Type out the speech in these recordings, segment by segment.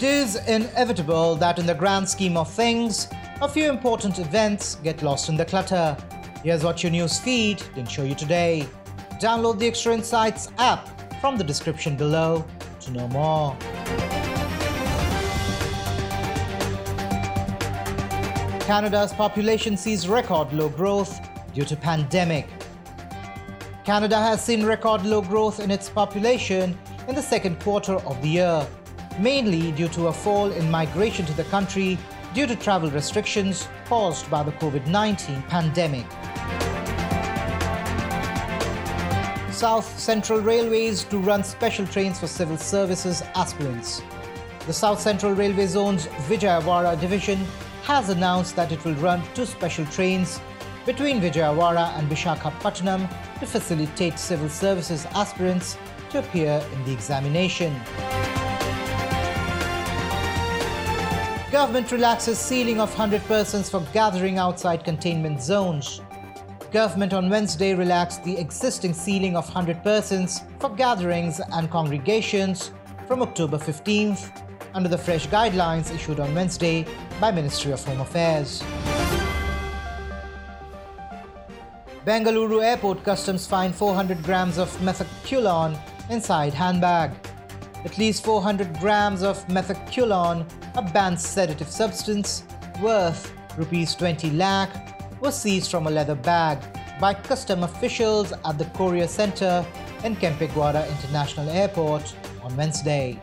It is inevitable that in the grand scheme of things, a few important events get lost in the clutter. Here's what your news feed didn't show you today. Download the Extra Insights app from the description below to know more. Canada's population sees record low growth due to pandemic. Canada has seen record low growth in its population in the second quarter of the year, mainly due to a fall in migration to the country due to travel restrictions caused by the COVID-19 pandemic. South Central Railways to run special trains for civil services aspirants. The South Central Railway Zone's Vijayawada division has announced that it will run two special trains between Vijayawada and Visakhapatnam to facilitate civil services aspirants to appear in the examination. Government relaxes ceiling of 100 persons for gathering outside containment zones. Government on Wednesday relaxed the existing ceiling of 100 persons for gatherings and congregations from October 15th under the fresh guidelines issued on Wednesday by Ministry of Home Affairs. Bengaluru Airport Customs find 400 grams of methaqualone inside handbag. At least 400 grams of methaqualone, a banned sedative substance worth ₹20 lakh, was seized from a leather bag by custom officials at the Courier Centre in Kempegowda International Airport on Wednesday.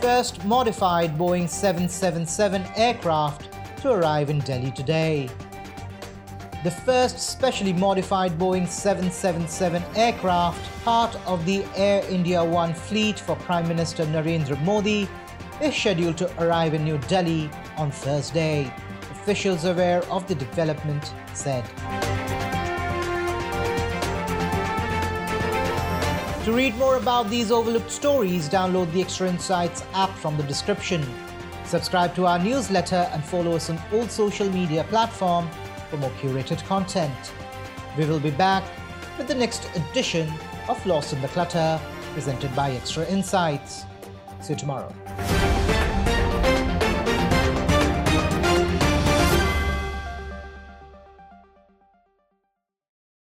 First modified Boeing 777 aircraft to arrive in Delhi today. The first specially modified Boeing 777 aircraft, part of the Air India One fleet for Prime Minister Narendra Modi, is scheduled to arrive in New Delhi on Thursday, officials aware of the development said. To read more about these overlooked stories, download the Extra Insights app from the description. Subscribe to our newsletter and follow us on all social media platforms for more curated content. We will be back with the next edition of Lost in the Clutter, presented by Extra Insights. See you tomorrow.